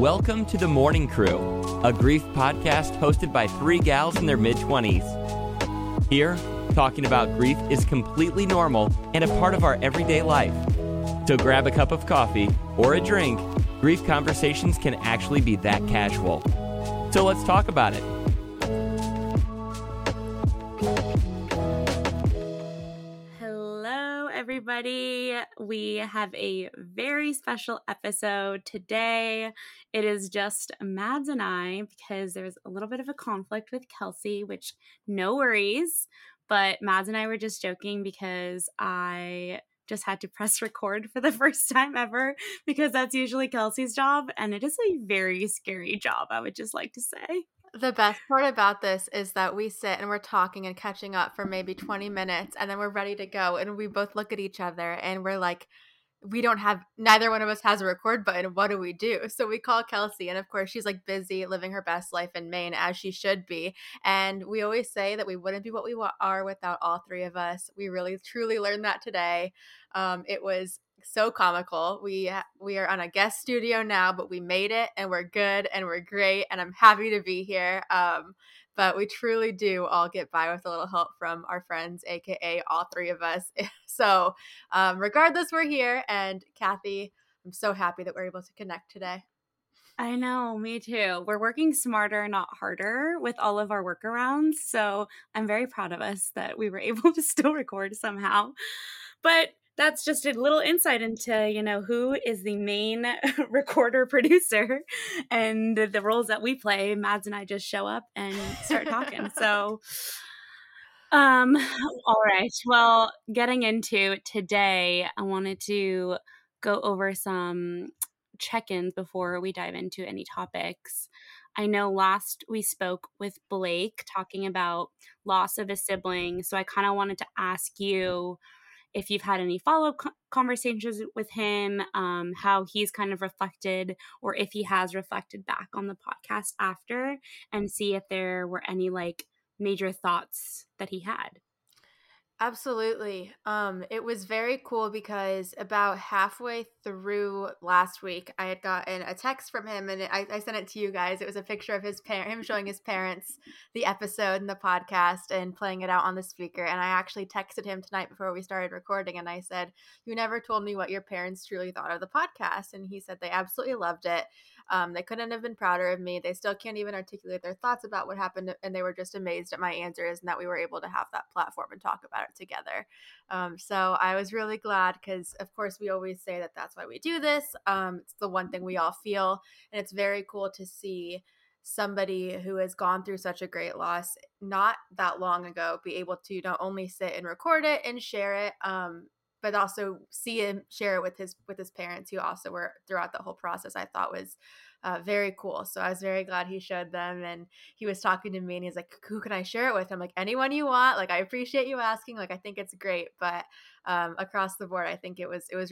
Welcome to The Mourning Crew, a grief podcast hosted by three gals in their mid-20s. Here, talking about grief is completely normal and a part of our everyday life. So grab a cup of coffee or a drink. Grief conversations can actually be that casual. So let's talk about it. Hello, everybody. We have a very special episode today. It is just Mads and I because there's a little bit of a conflict with Kelsey, which no worries. But Mads and I were just joking because I just had to press record for the first time ever because that's usually Kelsey's job. And it is a very scary job, I would just like to say. The best part about this is that we sit and we're talking and catching up for maybe 20 minutes and then we're ready to go. And we both look at each other and we're like, we don't have, neither one of us has a record button. What do we do? So we call Kelsey, and of course she's like busy living her best life in Maine, as she should be. And we always say that we wouldn't be what we are without all three of us. We really truly learned that today. It was so comical. We are on a guest studio now, but we made it, and we're good, and we're great, and I'm happy to be here. But we truly do all get by with a little help from our friends, aka all three of us. So regardless, we're here. And Kathy, I'm so happy that we're able to connect today. I know, me too. We're working smarter, not harder, with all of our workarounds. So I'm very proud of us that we were able to still record somehow. But that's just a little insight into, you know, who is the main recorder producer and the roles that we play. Mads and I just show up and start talking. So, all right. Well, getting into today, I wanted to go over some check-ins before we dive into any topics. I know last we spoke with Blake talking about loss of a sibling. So I kind of wanted to ask you if you've had any follow-up conversations with him, how he's kind of reflected, or if he has reflected back on the podcast after, and see if there were any like major thoughts that he had. Absolutely. It was very cool because about halfway through last week, I had gotten a text from him, and I sent it to you guys. It was a picture of him showing his parents the episode and the podcast and playing it out on the speaker. And I actually texted him tonight before we started recording, and I said, "You never told me what your parents truly thought of the podcast." And he said they absolutely loved it. They couldn't have been prouder of me. They still can't even articulate their thoughts about what happened, and they were just amazed at my answers and that we were able to have that platform and talk about it together. So I was really glad because, of course, we always say that that's why we do this. It's the one thing we all feel, and it's very cool to see somebody who has gone through such a great loss not that long ago be able to not only sit and record it and share it, but also see him share it with his parents, who also were throughout the whole process, I thought was very cool. So I was very glad he showed them, and he was talking to me, and he's like, "Who can I share it with?" I'm like, "Anyone you want. Like, I appreciate you asking. Like, I think it's great." But across the board, I think it was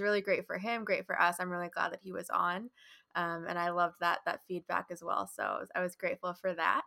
really great for him, great for us. I'm really glad that he was on, and I loved that feedback as well. So I was grateful for that.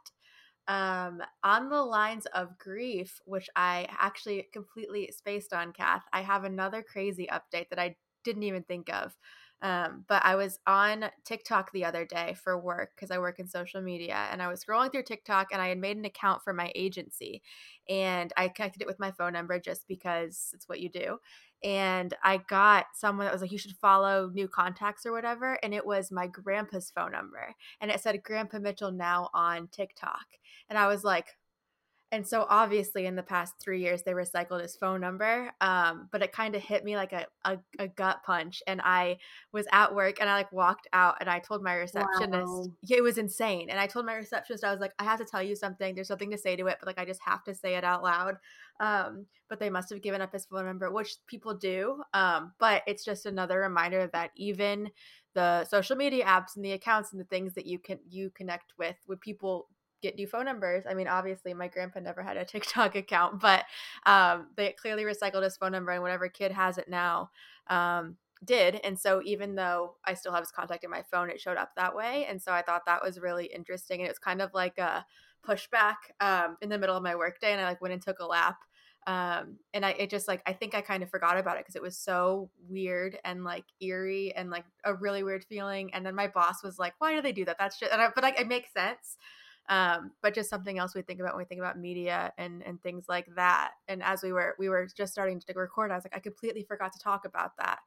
On the lines of grief, which I actually completely spaced on, Kath, I have another crazy update that I didn't even think of. But I was on TikTok the other day for work because I work in social media, and I was scrolling through TikTok, and I had made an account for my agency, and I connected it with my phone number just because it's what you do. And I got someone that was like, "You should follow new contacts" or whatever. And it was my grandpa's phone number. And it said, "Grandpa Mitchell now on TikTok." And I was like, and so obviously in the past 3 years, they recycled his phone number. But it kind of hit me like a gut punch. And I was at work, and I like walked out, and I told my receptionist, wow. It was insane. And I told my receptionist, I was like, "I have to tell you something. There's nothing to say to it, but like, I just have to say it out loud." But they must have given up his phone number, which people do. But it's just another reminder that even the social media apps and the accounts and the things that you connect with people get new phone numbers. I mean, obviously my grandpa never had a TikTok account, but they clearly recycled his phone number, and whatever kid has it now did. And so even though I still have his contact in my phone, it showed up that way. And so I thought that was really interesting. And it was kind of like a pushback in the middle of my workday. And I like went and took a lap And it just like, I think I kind of forgot about it because it was so weird and like eerie and like a really weird feeling. And then my boss was like, why do they do that? That's just, but like, it makes sense. But just something else we think about when we think about media and things like that. And as we were just starting to record, I was like, I completely forgot to talk about that.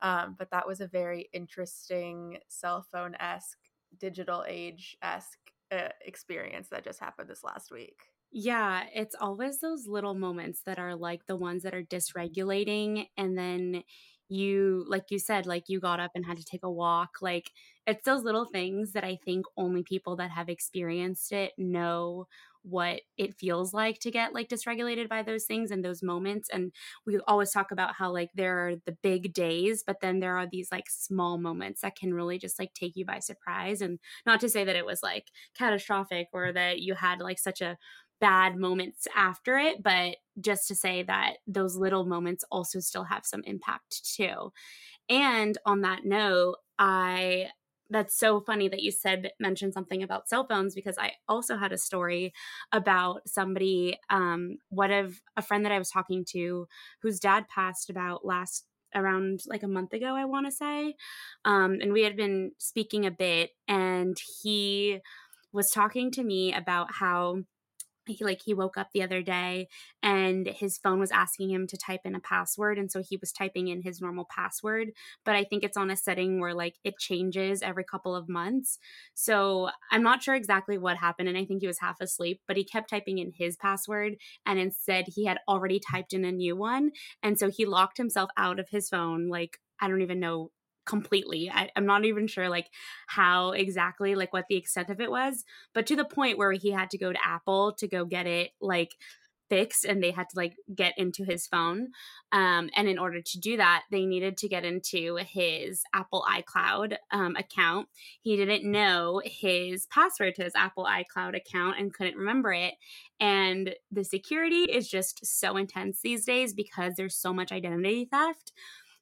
But that was a very interesting cell phone-esque, digital age-esque experience that just happened this last week. Yeah, it's always those little moments that are like the ones that are dysregulating. And then you, like you said, like you got up and had to take a walk. Like it's those little things that I think only people that have experienced it know what it feels like to get like dysregulated by those things and those moments. And we always talk about how like there are the big days, but then there are these like small moments that can really just like take you by surprise. And not to say that it was like catastrophic or that you had like such a bad moments after it, but just to say that those little moments also still have some impact too. And on that note, that's so funny that you mentioned something about cell phones, because I also had a story about somebody, a friend that I was talking to whose dad passed around like a month ago, I want to say. And we had been speaking a bit, and he was talking to me about how he woke up the other day and his phone was asking him to type in a password. And so he was typing in his normal password, but I think it's on a setting where like it changes every couple of months. So I'm not sure exactly what happened. And I think he was half asleep, but he kept typing in his password, and instead he had already typed in a new one. And so he locked himself out of his phone. Like, I don't even know completely. I'm not even sure like how exactly, like what the extent of it was, but to the point where he had to go to Apple to go get it like fixed, and they had to like get into his phone. And in order to do that, they needed to get into his Apple iCloud account. He didn't know his password to his Apple iCloud account and couldn't remember it. And the security is just so intense these days because there's so much identity theft.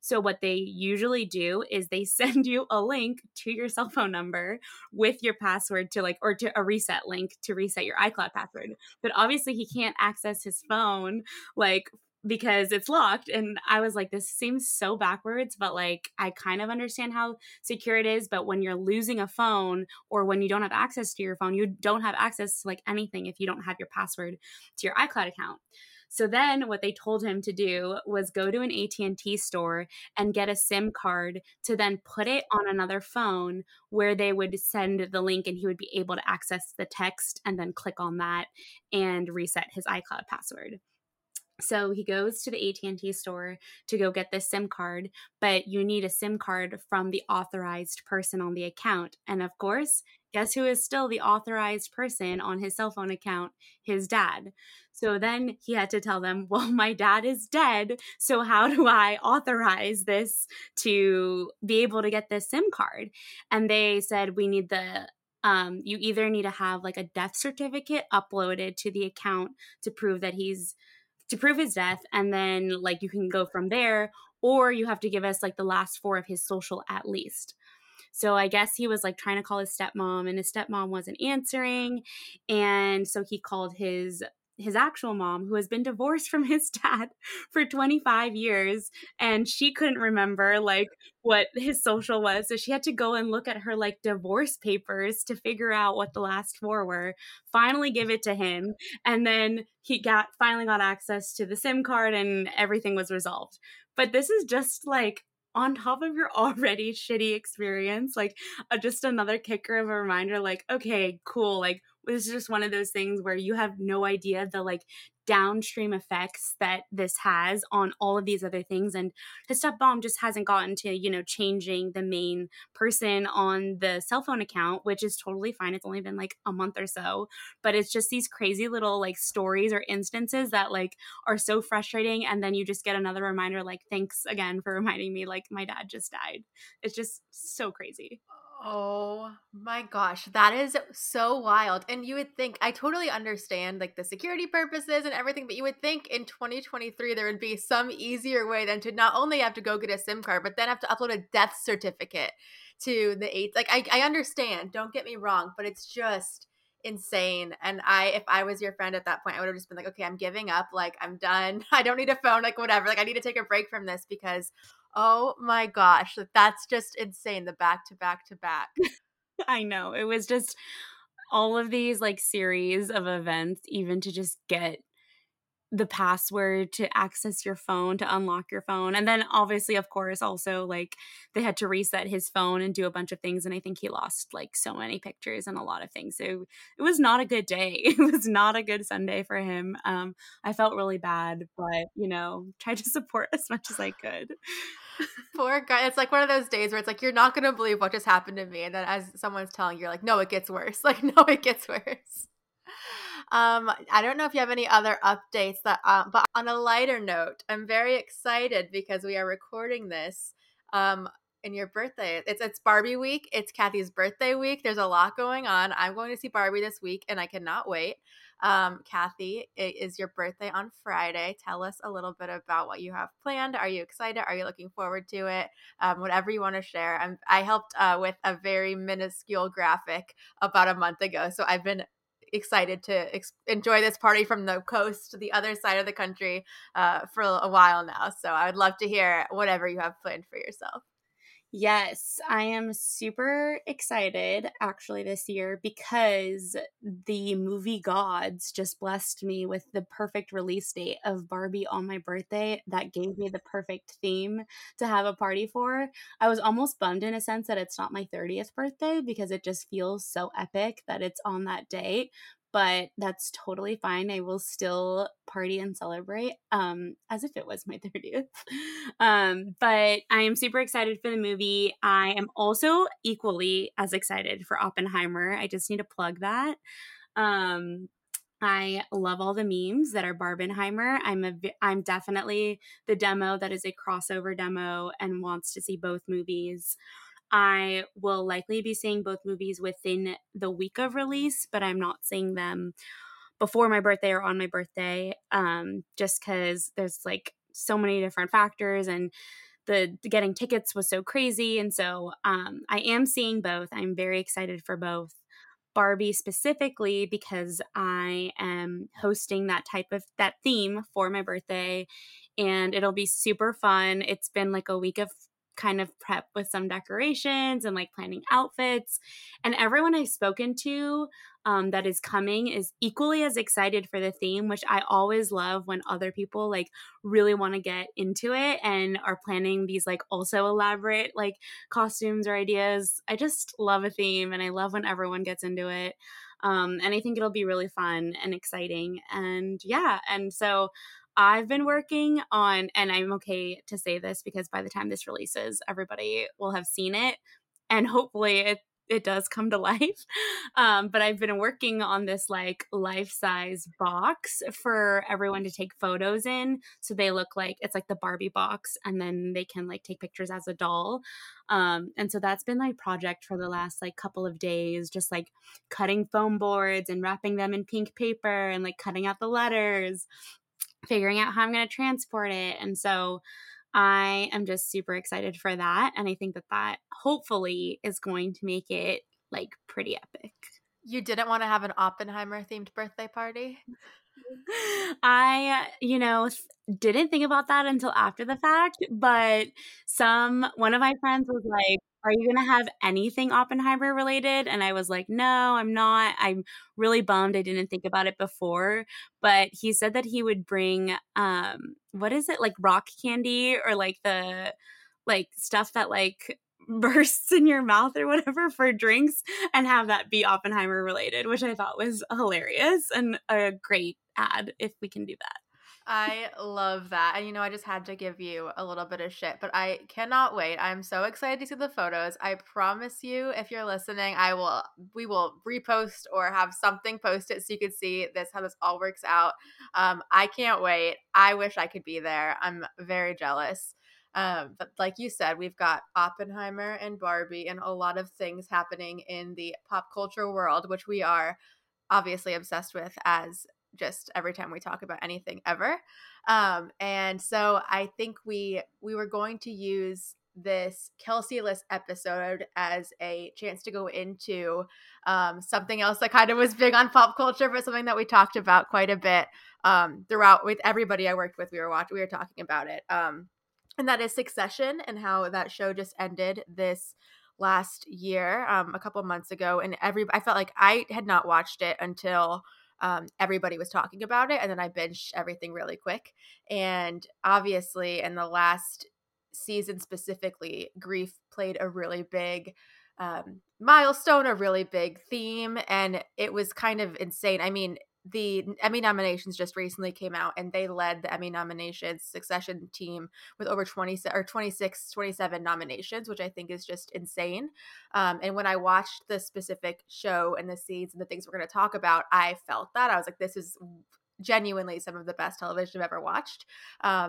So what they usually do is they send you a link to your cell phone number with your password to like, or to a reset link to reset your iCloud password. But obviously he can't access his phone like because it's locked. And I was like, this seems so backwards, but like I kind of understand how secure it is. But when you're losing a phone, or when you don't have access to your phone, you don't have access to like anything if you don't have your password to your iCloud account. So then what they told him to do was go to an AT&T store and get a SIM card to then put it on another phone where they would send the link, and he would be able to access the text and then click on that and reset his iCloud password. So he goes to the AT&T store to go get this SIM card, but you need a SIM card from the authorized person on the account. And of course, guess who is still the authorized person on his cell phone account? His dad. So then he had to tell them, well, my dad is dead, so how do I authorize this to be able to get this SIM card? And they said, we need you either need to have like a death certificate uploaded to the account to prove his death, and then like you can go from there, or you have to give us like the last four of his social at least. So I guess he was like trying to call his stepmom, and his stepmom wasn't answering. And so he called his actual mom, who has been divorced from his dad for 25 years. And she couldn't remember like what his social was. So she had to go and look at her like divorce papers to figure out what the last four were, finally give it to him. And then he finally got access to the SIM card, and everything was resolved. But this is just like, on top of your already shitty experience, like just another kicker of a reminder, like, okay, cool. Like, this is just one of those things where you have no idea the like downstream effects that this has on all of these other things. And his stepmom just hasn't gotten to, you know, changing the main person on the cell phone account, which is totally fine. It's only been like a month or so, but it's just these crazy little like stories or instances that like are so frustrating. And then you just get another reminder, like, thanks again for reminding me, like my dad just died. It's just so crazy. Oh my gosh, that is so wild. And you would think, I totally understand like the security purposes and everything, but you would think in 2023 there would be some easier way than to not only have to go get a SIM card, but then have to upload a death certificate to the 8th. Like I understand, don't get me wrong, but it's just, insane. And if I was your friend at that point, I would have just been like, okay, I'm giving up. Like, I'm done. I don't need a phone, like whatever. Like, I need to take a break from this because, oh my gosh, that's just insane. The back to back to back. I know. It was just all of these like series of events, even to just get the password to access your phone, to unlock your phone. And then obviously, of course, also like they had to reset his phone and do a bunch of things. And I think he lost like so many pictures and a lot of things. So it was not a good day. It was not a good Sunday for him. I felt really bad, but you know, tried to support as much as I could. Poor guy. It's like one of those days where it's like, you're not going to believe what just happened to me. And then as someone's telling you, you're like, no, it gets worse. Like, no, it gets worse. I don't know if you have any other updates, but on a lighter note, I'm very excited because we are recording this in your birthday. It's Barbie week. It's Kathy's birthday week. There's a lot going on. I'm going to see Barbie this week, and I cannot wait. Kathy, it is your birthday on Friday. Tell us a little bit about what you have planned. Are you excited? Are you looking forward to it? Whatever you want to share. I helped with a very minuscule graphic about a month ago, so I've been excited to enjoy this party from the coast to the other side of the country for a while now. So I would love to hear whatever you have planned for yourself. Yes, I am super excited actually this year because the movie gods just blessed me with the perfect release date of Barbie on my birthday. That gave me the perfect theme to have a party for. I was almost bummed in a sense that it's not my 30th birthday because it just feels so epic that it's on that date. But that's totally fine. I will still party and celebrate as if it was my 30th. But I am super excited for the movie. I am also equally as excited for Oppenheimer. I just need to plug that. I love all the memes that are Barbenheimer. I'm definitely the demo that is a crossover demo and wants to see both movies. I will likely be seeing both movies within the week of release, but I'm not seeing them before my birthday or on my birthday, just because there's like so many different factors and the getting tickets was so crazy. And so I am seeing both. I'm very excited for both. Barbie specifically because I am hosting that theme for my birthday, and it'll be super fun. It's been like a week of kind of prep with some decorations and like planning outfits, and everyone I've spoken to that is coming is equally as excited for the theme, which I always love when other people like really want to get into it and are planning these like also elaborate like costumes or ideas. I just love a theme, and I love when everyone gets into it. And I think it'll be really fun and exciting. And yeah, and so I've been working on, and I'm okay to say this because by the time this releases, everybody will have seen it, and hopefully it does come to life. But I've been working on this like life-size box for everyone to take photos in, so they look like it's like the Barbie box, and then they can like take pictures as a doll. And so that's been my project for the last like couple of days, just like cutting foam boards and wrapping them in pink paper and like cutting out the letters, figuring out how I'm going to transport it. And so I am just super excited for that. And I think that hopefully is going to make it like pretty epic. You didn't want to have an Oppenheimer themed birthday party? I, didn't think about that until after the fact, but one of my friends was like, are you going to have anything Oppenheimer related? And I was like, no, I'm not. I'm really bummed I didn't think about it before. But he said that he would bring, what is it? Like rock candy or like the like stuff that like bursts in your mouth or whatever for drinks, and have that be Oppenheimer related, which I thought was hilarious and a great ad if we can do that. I love that. And I just had to give you a little bit of shit, but I cannot wait. I'm so excited to see the photos. I promise you, if you're listening, we will repost or have something posted so you can see how this all works out. I can't wait. I wish I could be there. I'm very jealous. But like you said, we've got Oppenheimer and Barbie and a lot of things happening in the pop culture world, which we are obviously obsessed with as just every time we talk about anything ever. And so I think we were going to use this Kelsey-less episode as a chance to go into something else that kind of was big on pop culture, but something that we talked about quite a bit throughout with everybody I worked with. We were talking about it. And that is Succession, and how that show just ended this last year, a couple months ago. And I felt like I had not watched it until everybody was talking about it. And then I binged everything really quick. And obviously in the last season specifically, grief played a really big milestone, a really big theme. And it was kind of insane. I mean, the Emmy nominations just recently came out, and they led the Emmy nominations Succession team with over 27 nominations, which I think is just insane. And when I watched the specific show and the scenes and the things we're going to talk about, I felt that. I was like, this is genuinely some of the best television I've ever watched.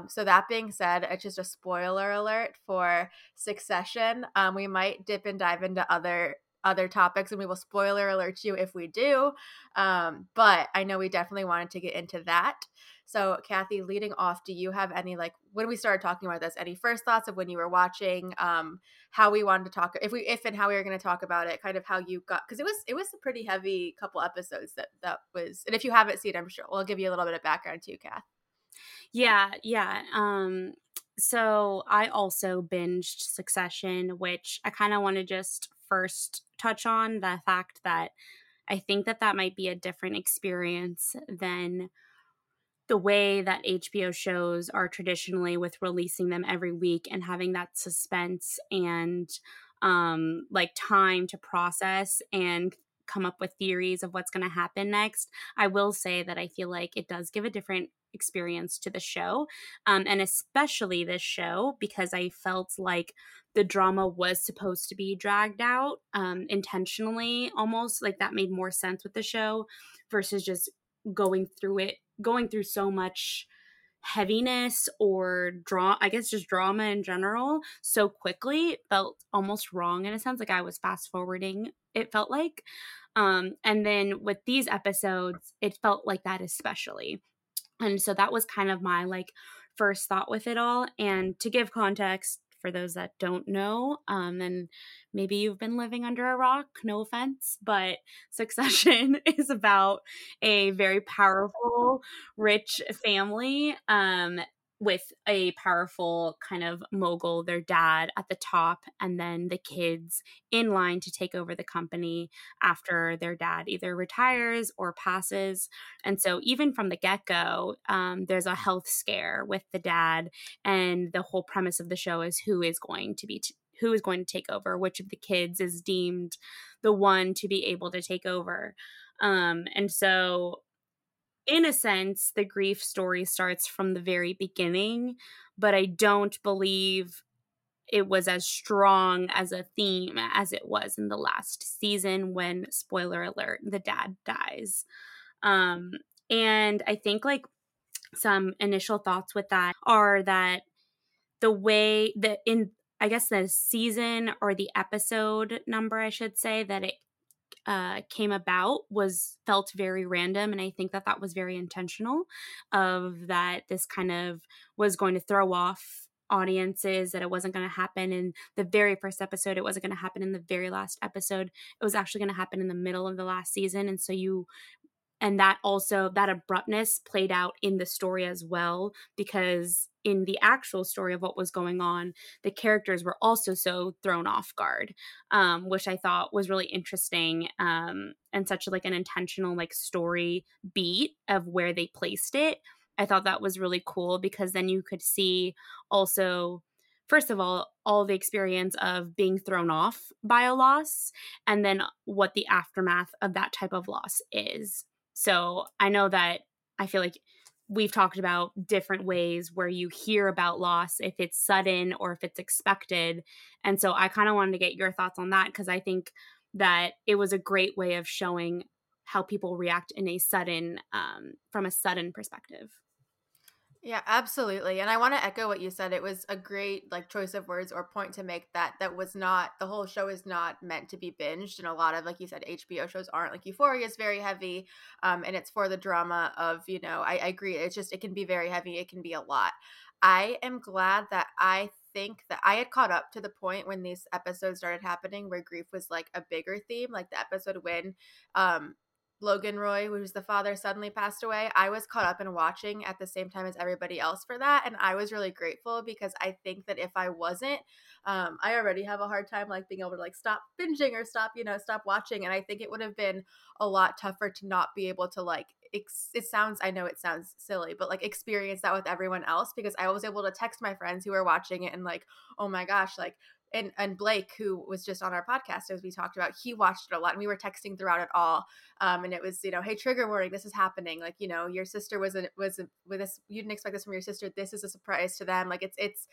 So that being said, it's just a spoiler alert for Succession. We might dip and dive into other topics, and we will spoiler alert you if we do. But I know we definitely wanted to get into that. So Kathy, leading off, do you have any, like, when we started talking about this, any first thoughts of when you were watching, how we wanted to talk, if and how we were going to talk about it, kind of how you got, because it was a pretty heavy couple episodes that was, and if you haven't seen, I'm sure we'll give you a little bit of background too, Kath. Yeah. So I also binged Succession, which I kind of want to just first touch on the fact that I think that might be a different experience than the way that HBO shows are traditionally, with releasing them every week and having that suspense and time to process and come up with theories of what's going to happen next. I will say that I feel like it does give a different experience to the show, and especially this show, because I felt like the drama was supposed to be dragged out intentionally, almost like that made more sense with the show versus just going through so much heaviness or drama in general so quickly. Felt almost wrong in a sense, like I was fast forwarding, it felt like. And then with these episodes, it felt like that especially. And so that was kind of my first thought with it all. And to give context for those that don't know, and maybe you've been living under a rock, no offense, but Succession is about a very powerful, rich family with a powerful kind of mogul, their dad, at the top, and then the kids in line to take over the company after their dad either retires or passes. And so even from the get-go, there's a health scare with the dad, and the whole premise of the show is who is going to take over, which of the kids is deemed the one to be able to take over. And so in a sense, the grief story starts from the very beginning, but I don't believe it was as strong as a theme as it was in the last season when, spoiler alert, the dad dies. And I think some initial thoughts with that are that the way that the season, or the episode number, I should say, that it came about felt very random, and I think that was very intentional, of that this kind of was going to throw off audiences, that it wasn't going to happen in the very first episode, it wasn't going to happen in the very last episode, it was actually going to happen in the middle of the last season. And so that abruptness played out in the story as well, because in the actual story of what was going on, the characters were also so thrown off guard, which I thought was really interesting, and such an intentional story beat of where they placed it. I thought that was really cool, because then you could see also, first of all the experience of being thrown off by a loss, and then what the aftermath of that type of loss is. So I know that I feel like we've talked about different ways where you hear about loss, if it's sudden or if it's expected. And so I kind of wanted to get your thoughts on that, because I think that it was a great way of showing how people react in a sudden, from a sudden perspective. Yeah, absolutely. And I want to echo what you said. It was a great choice of words or point to make that was not, the whole show is not meant to be binged. And a lot of, like you said, HBO shows aren't, Euphoria is very heavy. And it's for the drama of, I agree. It's just, it can be very heavy. It can be a lot. I am glad that I think that I had caught up to the point when these episodes started happening where grief was like a bigger theme, like the episode when Logan Roy, who's the father, suddenly passed away. I was caught up in watching at the same time as everybody else for that, and I was really grateful because I think that if I wasn't, I already have a hard time like being able to like stop binging or stop, you know, stop watching, and I think it would have been a lot tougher to not be able to like it sounds silly, but like experience that with everyone else, because I was able to text my friends who were watching it and like, oh my gosh, like, and Blake, who was just on our podcast, as we talked about, he watched it a lot and we were texting throughout it all. And it was, you know, hey, trigger warning, this is happening. Like, you know, your sister was with us. You didn't expect this from your sister. This is a surprise to them. Like it's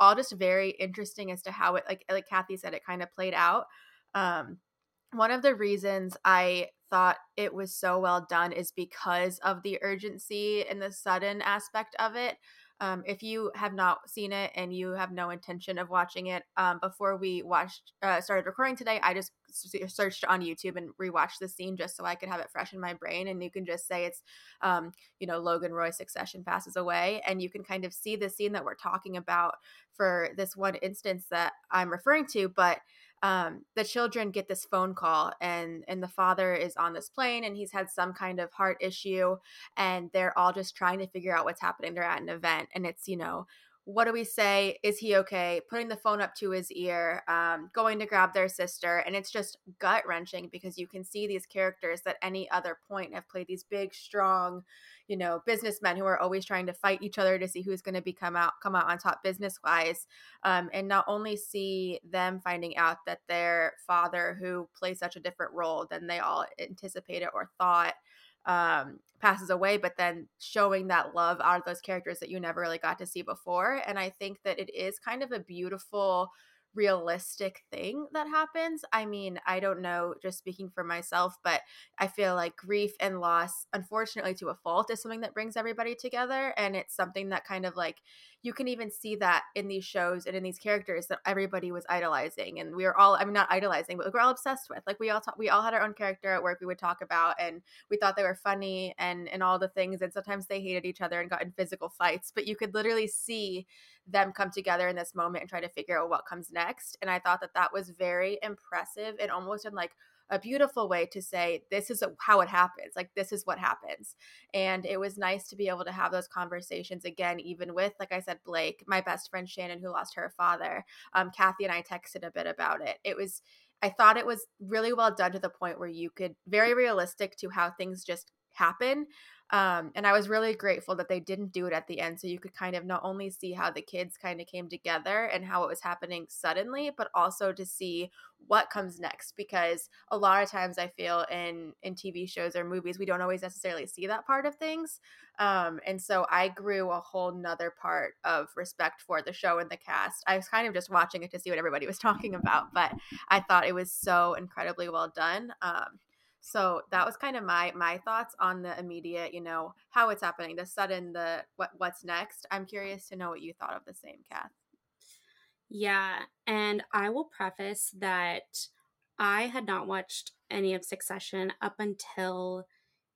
all just very interesting as to how it, like Kathy said, it kind of played out. One of the reasons I thought it was so well done is because of the urgency and the sudden aspect of it. If you have not seen it and you have no intention of watching it, before we started recording today, I just searched on YouTube and rewatched the scene just so I could have it fresh in my brain. And you can just say it's, you know, Logan Roy, Succession, passes away. And you can kind of see the scene that we're talking about for this one instance that I'm referring to. But the children get this phone call and the father is on this plane and he's had some kind of heart issue and they're all just trying to figure out what's happening. They're at an event and it's, you know, what do we say? Is he okay? Putting the phone up to his ear, going to grab their sister. And it's just gut-wrenching because you can see these characters that any other point have played these big, strong, you know, businessmen who are always trying to fight each other to see who's going to be come out on top business-wise. And not only see them finding out that their father, who plays such a different role than they all anticipated or thought, passes away, but then showing that love out of those characters that you never really got to see before. And I think that it is kind of a beautiful, realistic thing that happens. I mean, I don't know, just speaking for myself, but I feel like grief and loss, unfortunately to a fault, is something that brings everybody together. And it's something that kind of like, you can even see that in these shows and in these characters that everybody was idolizing. And we were all, I mean, not idolizing, but like we're all obsessed with, like we all had our own character at work we would talk about, and we thought they were funny and all the things. And sometimes they hated each other and got in physical fights, but you could literally see them come together in this moment and try to figure out what comes next. And I thought that that was very impressive and almost in like a beautiful way to say, this is how it happens. Like, this is what happens. And it was nice to be able to have those conversations again, even with, like I said, Blake, my best friend, Shannon, who lost her father. Kathy and I texted a bit about it. I thought it was really well done to the point where you could, very realistic to how things just happen. And I was really grateful that they didn't do it at the end. So you could kind of not only see how the kids kind of came together and how it was happening suddenly, but also to see what comes next. Because a lot of times I feel in TV shows or movies, we don't always necessarily see that part of things. And so I grew a whole nother part of respect for the show and the cast. I was kind of just watching it to see what everybody was talking about, but I thought it was so incredibly well done. So that was kind of my thoughts on the immediate, you know, how it's happening, the sudden, the what's next. I'm curious to know what you thought of the same, Kath. Yeah, and I will preface that I had not watched any of Succession up until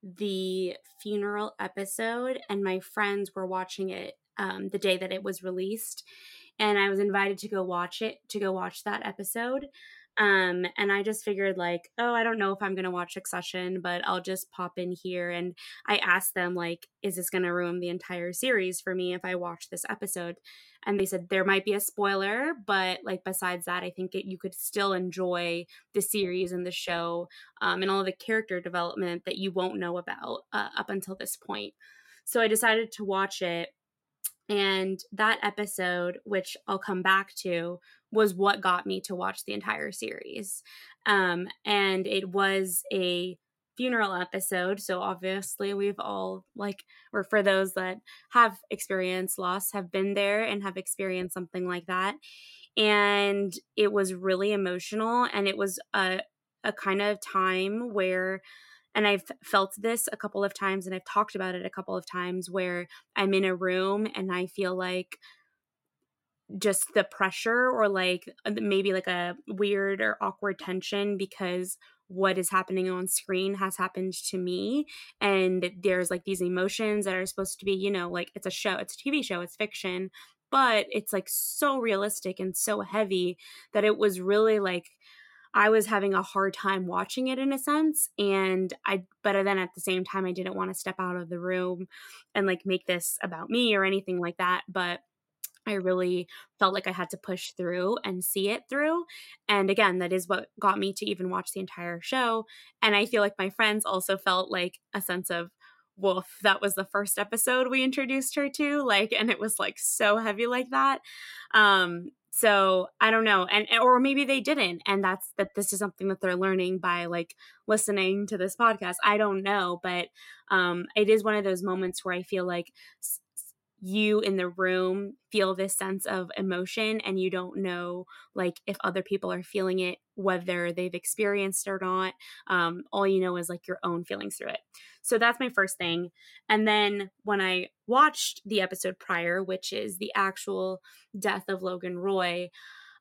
the funeral episode, and my friends were watching it the day that it was released, and I was invited to go watch that episode. And I just figured like, oh, I don't know if I'm going to watch Succession, but I'll just pop in here. And I asked them like, is this going to ruin the entire series for me if I watch this episode? And they said there might be a spoiler, but like besides that, I think you could still enjoy the series and the show, and all of the character development that you won't know about up until this point. So I decided to watch it. And that episode, which I'll come back to, was what got me to watch the entire series. And it was a funeral episode. So obviously we've all like, or for those that have experienced loss, have been there and have experienced something like that. And it was really emotional. And it was a kind of time where, and I've felt this a couple of times and I've talked about it a couple of times, where I'm in a room and I feel like just the pressure or like maybe like a weird or awkward tension because what is happening on screen has happened to me. And there's like these emotions that are supposed to be, you know, like it's a show, it's a TV show, it's fiction, but it's like so realistic and so heavy that it was really like, I was having a hard time watching it in a sense. And but then at the same time, I didn't want to step out of the room and like make this about me or anything like that. But I really felt like I had to push through and see it through. And again, that is what got me to even watch the entire show. And I feel like my friends also felt like a sense of, well, that was the first episode we introduced her to, like, and it was like so heavy like that. So I don't know. And, or maybe they didn't. And that's that this is something that they're learning by like listening to this podcast. I don't know. But it is one of those moments where I feel like you in the room feel this sense of emotion and you don't know like if other people are feeling it, whether they've experienced it or not. All you know is like your own feelings through it. So that's my first thing. And then when I watched the episode prior, which is the actual death of Logan Roy,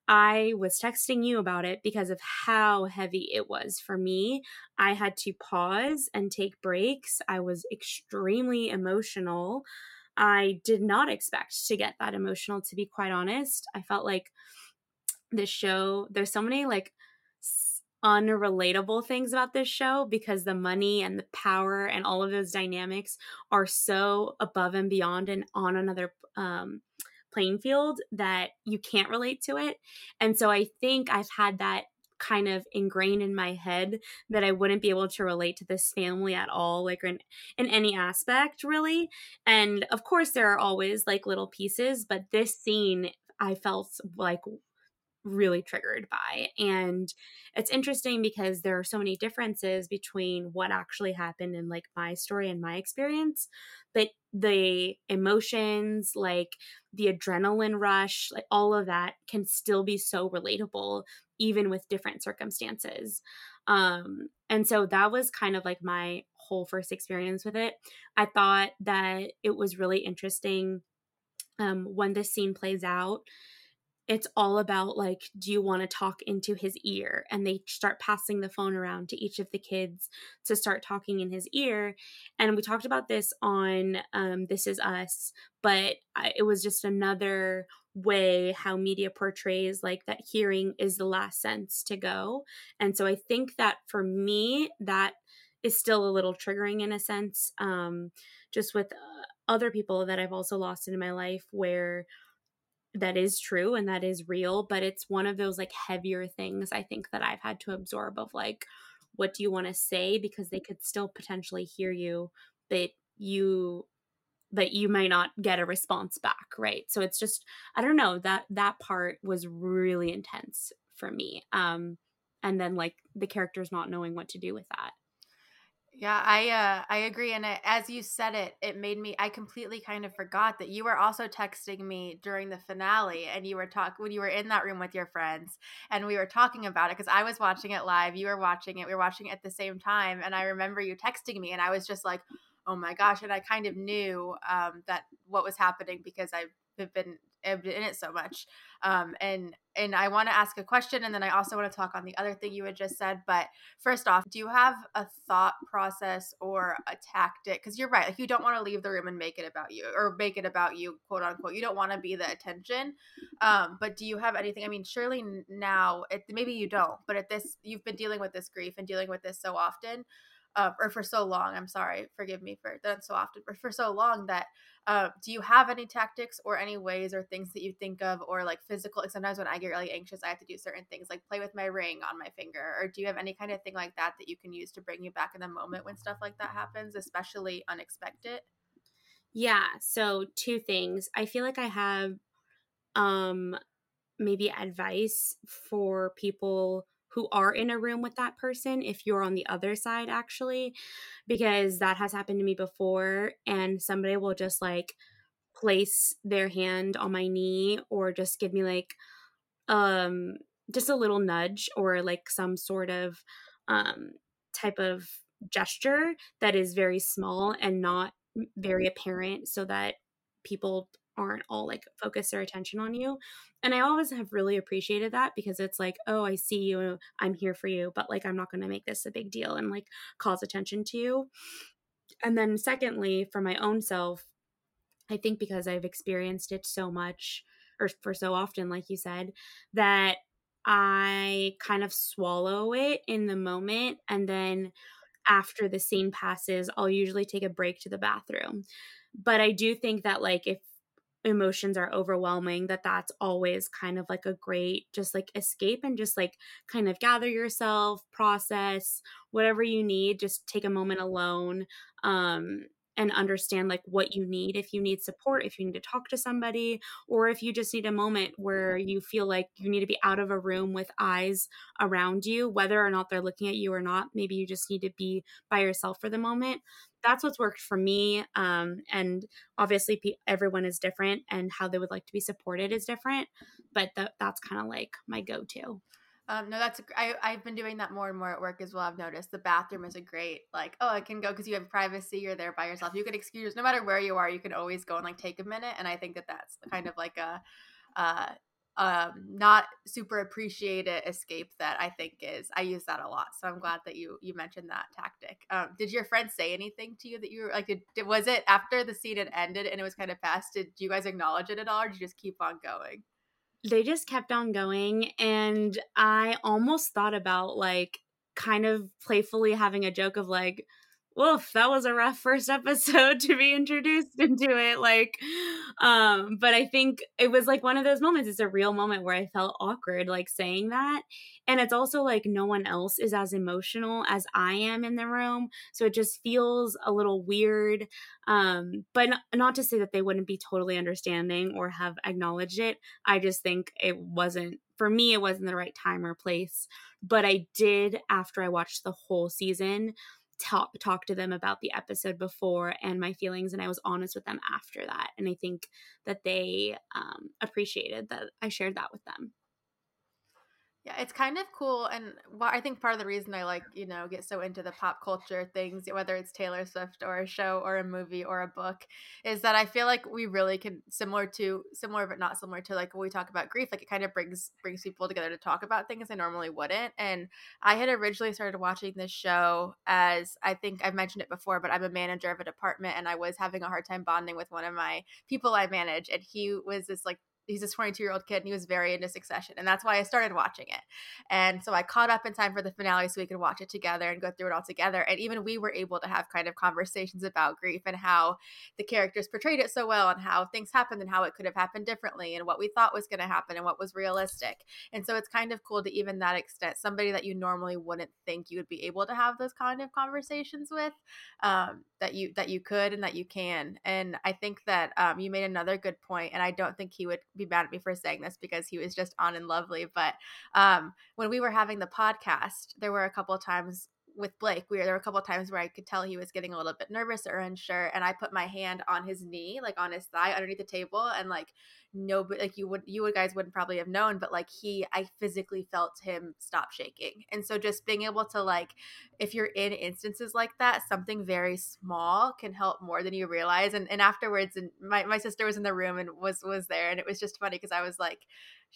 I was texting you about it because of how heavy it was for me. I had to pause and take breaks. I was extremely emotional. I did not expect to get that emotional, to be quite honest. I felt like this show, there's so many like unrelatable things about this show because the money and the power and all of those dynamics are so above and beyond and on another playing field that you can't relate to it. And so I think I've had that kind of ingrained in my head that I wouldn't be able to relate to this family at all, like in any aspect really. And of course there are always like little pieces, but this scene I felt like really triggered by. And it's interesting because there are so many differences between what actually happened in like my story and my experience, but the emotions, like the adrenaline rush, like all of that can still be so relatable even with different circumstances. And so that was kind of like my whole first experience with it. I thought that it was really interesting when this scene plays out. It's all about like, do you want to talk into his ear? And they start passing the phone around to each of the kids to start talking in his ear. And we talked about this on This Is Us, but it was just another way how media portrays like that hearing is the last sense to go. And so I think that for me, that is still a little triggering in a sense, just with other people that I've also lost in my life where that is true and that is real, but it's one of those like heavier things I think that I've had to absorb of like, what do you want to say? Because they could still potentially hear you, but you might not get a response back. Right. So it's just, I don't know, that part was really intense for me. And then like the characters not knowing what to do with that. Yeah, I agree. And as you said it, it made me, I completely kind of forgot that you were also texting me during the finale and you were when you were in that room with your friends and we were talking about it because I was watching it live. You were watching it. We were watching it at the same time. And I remember you texting me and I was just like, oh my gosh. And I kind of knew that what was happening because I've been in it so much. And I want to ask a question and then I also want to talk on the other thing you had just said. But first off, do you have a thought process or a tactic? Because you're right, like you don't want to leave the room and make it about you or make it about you, quote unquote. You don't want to be the attention. But do you have anything? I mean, surely now, maybe you don't, but at this, you've been dealing with this grief and dealing with this so often. Or for so long, I'm sorry, forgive me for that so often, but for so long that do you have any tactics or any ways or things that you think of or like physical, like sometimes when I get really anxious, I have to do certain things like play with my ring on my finger, or do you have any kind of thing like that that you can use to bring you back in the moment when stuff like that happens, especially unexpected? Yeah. So two things. I feel like I have maybe advice for people who are in a room with that person if you're on the other side actually, because that has happened to me before and somebody will just like place their hand on my knee or just give me like just a little nudge or like some sort of type of gesture that is very small and not very apparent so that people aren't all like focused their attention on you. And I always have really appreciated that, because it's like, oh, I see you, I'm here for you, but like, I'm not going to make this a big deal and like cause attention to you. And then secondly, for my own self, I think because I've experienced it so much, or for so often, like you said, that I kind of swallow it in the moment. And then after the scene passes, I'll usually take a break to the bathroom. But I do think that like if emotions are overwhelming, that that's always kind of like a great just like escape, and just like kind of gather yourself, process whatever you need, just take a moment alone, and understand like what you need, if you need support, if you need to talk to somebody, or if you just need a moment where you feel like you need to be out of a room with eyes around you, whether or not they're looking at you or not. Maybe you just need to be by yourself for the moment. That's what's worked for me. And obviously everyone is different, and how they would like to be supported is different, but that's kind of like my go-to. No, that's – I've been doing that more and more at work as well. I've noticed the bathroom is a great like, oh, I can go, because you have privacy. You're there by yourself. You can excuse – no matter where you are, you can always go and like take a minute. And I think that that's kind of like a not super appreciated escape that I think is – I use that a lot. So I'm glad that you mentioned that tactic. Did your friend say anything to you that you were like – was it after the scene had ended and it was kind of fast? Did you guys acknowledge it at all, or did you just keep on going? They just kept on going, and I almost thought about like kind of playfully having a joke of like, woof, that was a rough first episode to be introduced into it. Like, but I think it was like one of those moments. It's a real moment where I felt awkward, like saying that. And it's also like no one else is as emotional as I am in the room. So it just feels a little weird. But not to say that they wouldn't be totally understanding or have acknowledged it. I just think it wasn't, for me, it wasn't the right time or place. But I did, after I watched the whole season, talk to them about the episode before and my feelings, and I was honest with them after that, and I think that they appreciated that I shared that with them. Yeah, it's kind of cool, and I think part of the reason I like, you know, get so into the pop culture things, whether it's Taylor Swift or a show or a movie or a book, is that I feel like we really can, similar but not similar to like when we talk about grief, like it kind of brings people together to talk about things they normally wouldn't. And I had originally started watching this show as, I think I've mentioned it before, but I'm a manager of a department, and I was having a hard time bonding with one of my people I manage, and he was this like, he's a 22-year-old kid, and he was very into Succession. And that's why I started watching it. And so I caught up in time for the finale so we could watch it together and go through it all together. And even we were able to have kind of conversations about grief and how the characters portrayed it so well, and how things happened and how it could have happened differently, and what we thought was going to happen and what was realistic. And so it's kind of cool to even that extent, somebody that you normally wouldn't think you would be able to have those kind of conversations with, that you could and that you can. And I think that you made another good point, and I don't think he would be mad at me for saying this because he was just on and lovely. But when we were having the podcast, there were a couple of times with Blake, there were a couple of times where I could tell he was getting a little bit nervous or unsure, and I put my hand on his knee, like on his thigh, underneath the table, and like nobody, like you guys wouldn't probably have known, but like I physically felt him stop shaking. And so just being able to like, if you're in instances like that, something very small can help more than you realize. And afterwards, and my sister was in the room and was there, and it was just funny because I was like,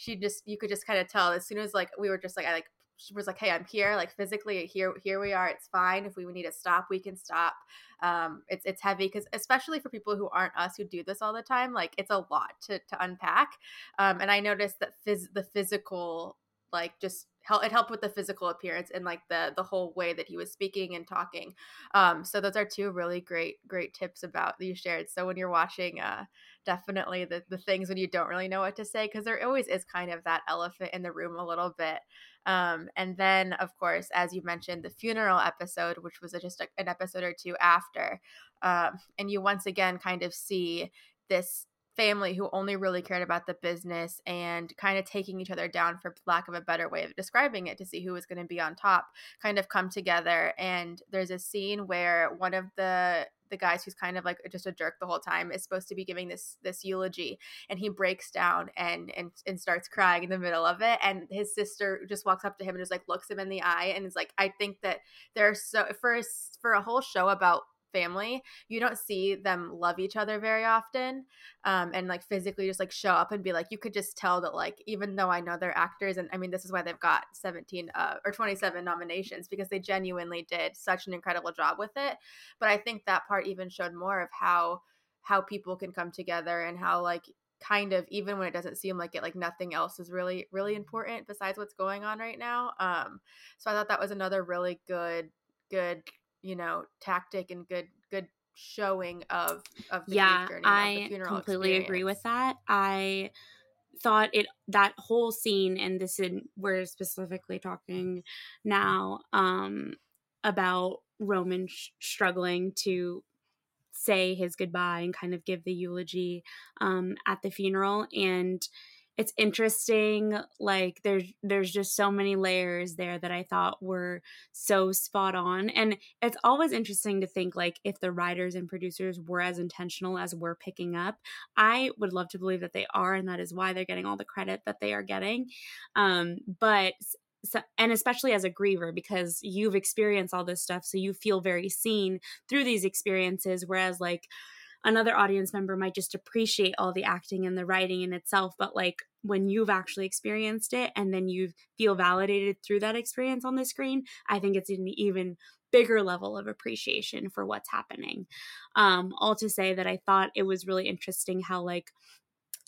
you could just kind of tell as soon as like we were just like, she was like, hey, I'm here, like physically here we are, it's fine. If we need to stop, we can stop. It's heavy, because especially for people who aren't us, who do this all the time, like it's a lot to unpack. And I noticed that the physical, like just it helped with the physical appearance and like the whole way that he was speaking and talking. So those are two really great tips about that you shared. So when you're watching, definitely the things when you don't really know what to say, because there always is kind of that elephant in the room a little bit. And then, of course, as you mentioned, the funeral episode, which was just an episode or two after. And you once again kind of see this family who only really cared about the business and kind of taking each other down, for lack of a better way of describing it, to see who was going to be on top, kind of come together. And there's a scene where one of the guys who's kind of like just a jerk the whole time is supposed to be giving this eulogy, and he breaks down and starts crying in the middle of it, and his sister just walks up to him and just like looks him in the eye and is like, I think that there's so for a whole show about family, you don't see them love each other very often, and like physically just like show up and be like, you could just tell that like, even though I know they're actors, and I mean, this is why they've got 27 nominations, because they genuinely did such an incredible job with it. But I think that part even showed more of how people can come together and how like kind of, even when it doesn't seem like it, like nothing else is really, really important besides what's going on right now. So I thought that was another really good, you know, tactic and good showing of the grief journey, the funeral completely experience. Agree with that. I thought that whole scene, and this is, we're specifically talking now about Roman struggling to say his goodbye and kind of give the eulogy at the funeral. And it's interesting, like there's just so many layers there that I thought were so spot on. And it's always interesting to think, like, if the writers and producers were as intentional as we're picking up, I would love to believe that they are, and that is why they're getting all the credit that they are getting. So, and especially as a griever, because you've experienced all this stuff, so you feel very seen through these experiences, whereas like another audience member might just appreciate all the acting and the writing in itself. But like when you've actually experienced it and then you feel validated through that experience on the screen, I think it's an even bigger level of appreciation for what's happening. All to say that I thought it was really interesting how like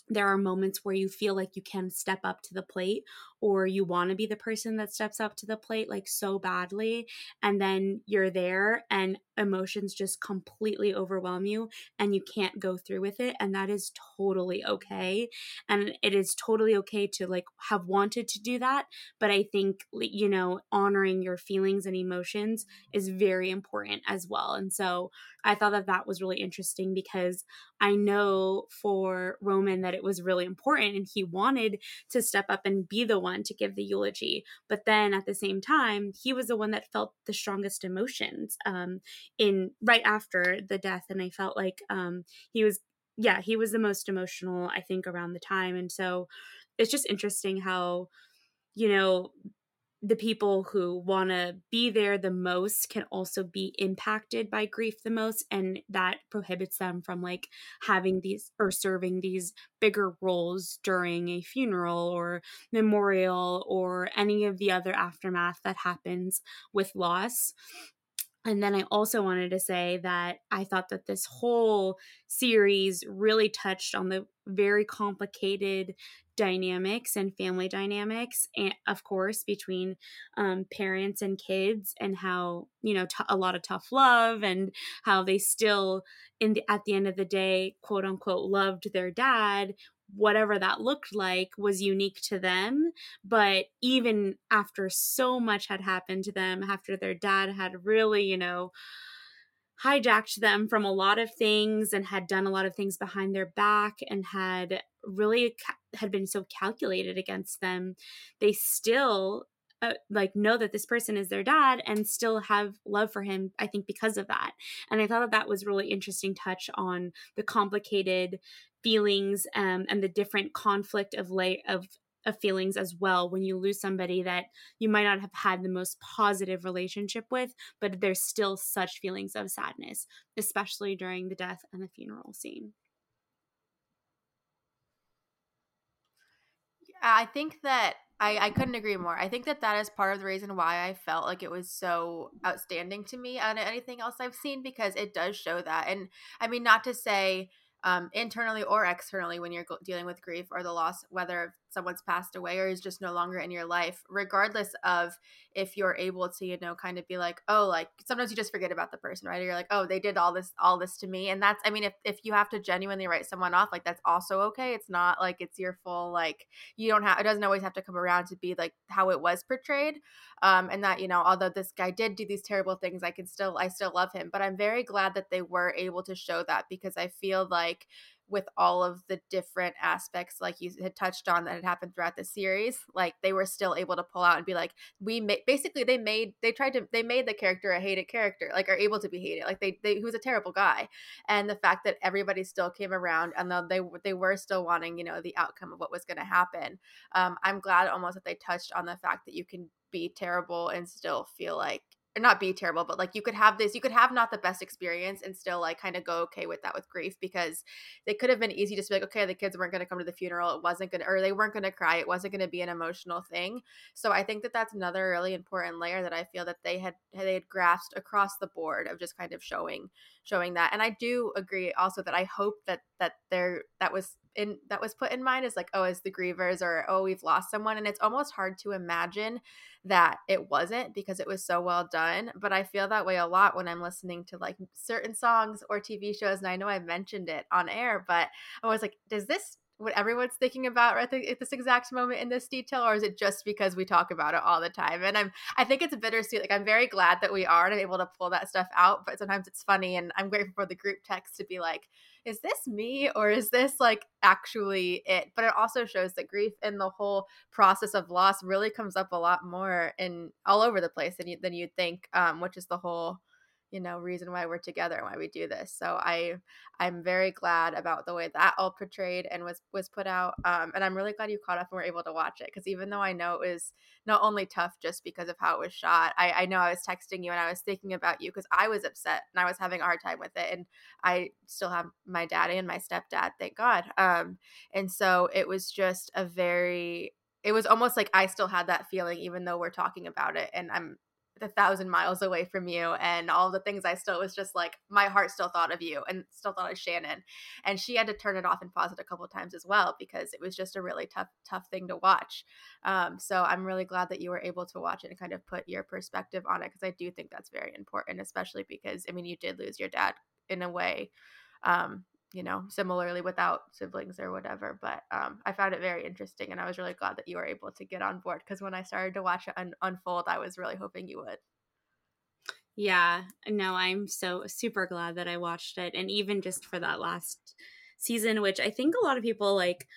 there are moments where you feel like you can step up to the plate, or you want to be the person that steps up to the plate like so badly. And then you're there and emotions just completely overwhelm you and you can't go through with it. And that is totally okay. And it is totally okay to like have wanted to do that. But I think, you know, honoring your feelings and emotions is very important as well. And so I thought that was really interesting, because I know for Roman that it was really important and he wanted to step up and be the one to give the eulogy. But then at the same time, he was the one that felt the strongest emotions in right after the death. And I felt like he was the most emotional, I think, around the time. And so it's just interesting how, you know, the people who want to be there the most can also be impacted by grief the most, and that prohibits them from like having these or serving these bigger roles during a funeral or memorial or any of the other aftermath that happens with loss. And then I also wanted to say that I thought that this whole series really touched on the very complicated dynamics and family dynamics, and of course, between parents and kids, and how, you know, a lot of tough love, and how they still, at the end of the day, quote unquote, loved their dad. Whatever that looked like was unique to them. But even after so much had happened to them, after their dad had really, you know, hijacked them from a lot of things and had done a lot of things behind their back and had really had been so calculated against them, they still know that this person is their dad and still have love for him, I think, because of that. And I thought that was really interesting touch on the complicated feelings and the different conflict of feelings as well, when you lose somebody that you might not have had the most positive relationship with, but there's still such feelings of sadness, especially during the death and the funeral scene. I think that I couldn't agree more. I think that is part of the reason why I felt like it was so outstanding to me on anything else I've seen, because it does show that. And I mean, not to say internally or externally when you're dealing with grief or the loss, whether someone's passed away or is just no longer in your life, regardless of if you're able to, you know, kind of be like, oh, like sometimes you just forget about the person, right? Or you're like, oh, they did all this to me. And that's, I mean, if you have to genuinely write someone off, like that's also okay. It's not like it's your full, like it doesn't always have to come around to be like how it was portrayed. And that, you know, although this guy did do these terrible things, I still love him. But I'm very glad that they were able to show that, because I feel like with all of the different aspects, like you had touched on, that had happened throughout the series, like they were still able to pull out and be like, they made the character a hated character, like are able to be hated, like he was a terrible guy, and the fact that everybody still came around and they were still wanting, you know, the outcome of what was going to happen. I'm glad almost that they touched on the fact that you can be terrible and still feel like not be terrible, but like you could have this, you could have not the best experience and still like kind of go okay with that with grief, because they could have been easy just to be like, okay, the kids weren't going to come to the funeral. It wasn't going to, or they weren't going to cry. It wasn't going to be an emotional thing. So I think that that's another really important layer that I feel that they had grasped across the board of just kind of showing that. And I do agree also that I hope that was put in mind is like, oh, it's the grievers, or, oh, we've lost someone. And it's almost hard to imagine that it wasn't, because it was so well done. But I feel that way a lot when I'm listening to like certain songs or TV shows. And I know I mentioned it on air, but I was like, does this what everyone's thinking about right at this exact moment in this detail, or is it just because we talk about it all the time? And I think it's bittersweet. Like, I'm very glad that we are and I'm able to pull that stuff out, but sometimes it's funny, and I'm grateful for the group text to be like, is this me, or is this like actually it? But it also shows that grief and the whole process of loss really comes up a lot more in all over the place than you'd think, which is the whole, you know, reason why we're together and why we do this. So I'm very glad about the way that all portrayed and was put out. And I'm really glad you caught up and were able to watch it, because even though I know it was not only tough just because of how it was shot, I know I was texting you and I was thinking about you because I was upset and I was having a hard time with it. And I still have my dad and my stepdad, thank God. And so it was just it was almost like I still had that feeling even though we're talking about it and I'm 1,000 miles away from you and all the things. It was just like my heart still thought of you and still thought of Shannon, and she had to turn it off and pause it a couple of times as well because it was just a really tough thing to watch. So I'm really glad that you were able to watch it and kind of put your perspective on it, because I do think that's very important, especially because, I mean, you did lose your dad in a way, you know, similarly without siblings or whatever, but I found it very interesting, and I was really glad that you were able to get on board, because when I started to watch it unfold, I was really hoping you would. Yeah, no, I'm so super glad that I watched it, and even just for that last season, which I think a lot of people like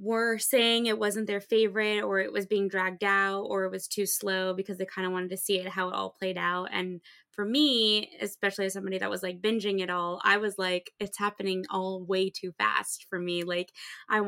were saying it wasn't their favorite, or it was being dragged out, or it was too slow, because they kind of wanted to see it, how it all played out. And for me, especially as somebody that was like binging it all, I was like, it's happening all way too fast for me. Like I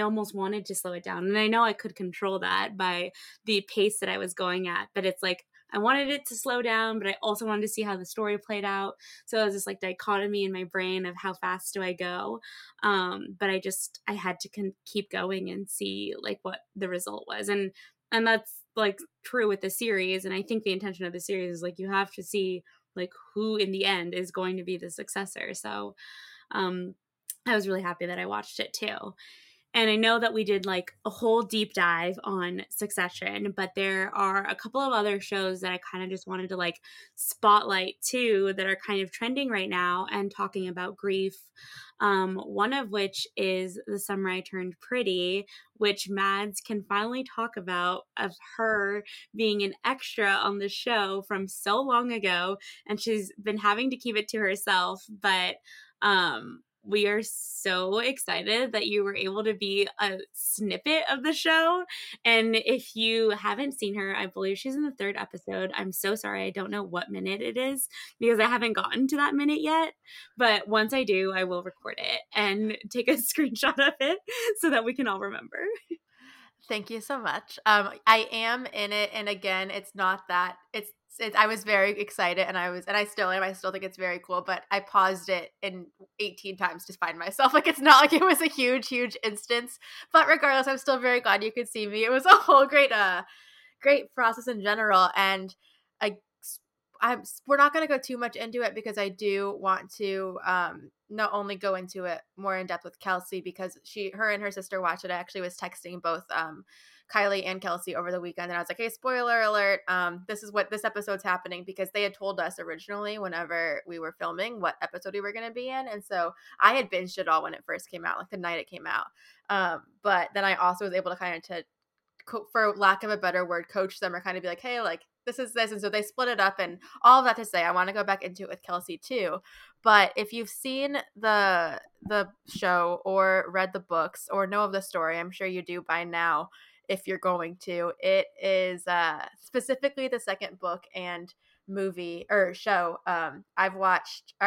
almost wanted to slow it down. And I know I could control that by the pace that I was going at, but it's like, I wanted it to slow down, but I also wanted to see how the story played out. So it was this like dichotomy in my brain of how fast do I go? But I had to keep going and see like what the result was. And that's like true with the series. And I think the intention of the series is like, you have to see like who in the end is going to be the successor. So I was really happy that I watched it too. And I know that we did like a whole deep dive on Succession, but there are a couple of other shows that I kind of just wanted to like spotlight too that are kind of trending right now and talking about grief. One of which is The Summer I Turned Pretty, which Mads can finally talk about, of her being an extra on the show from so long ago, and she's been having to keep it to herself, but we are so excited that you were able to be a snippet of the show. And if you haven't seen her, I believe she's in the 3rd episode. I'm so sorry. I don't know what minute it is because I haven't gotten to that minute yet. But once I do, I will record it and take a screenshot of it so that we can all remember. Thank you so much. I am in it. And again, it's not that I was very excited and I still am. I still think it's very cool, but I paused it 18 times to find myself. Like, it's not like it was a huge, huge instance, but regardless, I'm still very glad you could see me. It was a whole great process in general. And we're not going to go too much into it because I do want to, not only go into it more in depth with Kelsey, because her and her sister watched it. I actually was texting both, Kylie and Kelsey over the weekend, and I was like, hey, spoiler alert, this is what this episode's happening, because they had told us originally whenever we were filming what episode we were going to be in, and so I had binged it all when it first came out, like the night it came out, but then I also was able to kind of for lack of a better word, coach them or kind of be like, hey, like this is this, and so they split it up, and all that to say I want to go back into it with Kelsey too. But if you've seen the show or read the books or know of the story, I'm sure you do by now. If you're going to, it is specifically the 2nd book and movie or show. I've watched the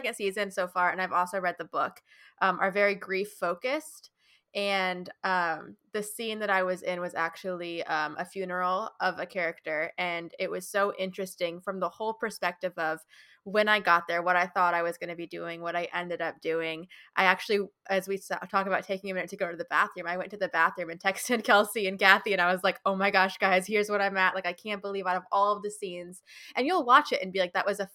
2nd season so far, and I've also read the book, are very grief focused. And the scene that I was in was actually a funeral of a character. And it was so interesting from the whole perspective of when I got there, what I thought I was going to be doing, what I ended up doing. I actually, as we talk about taking a minute to go to the bathroom, I went to the bathroom and texted Kelsey and Kathy. And I was like, oh my gosh, guys, here's what I'm at. Like, I can't believe out of all of the scenes. And you'll watch it and be like, that was a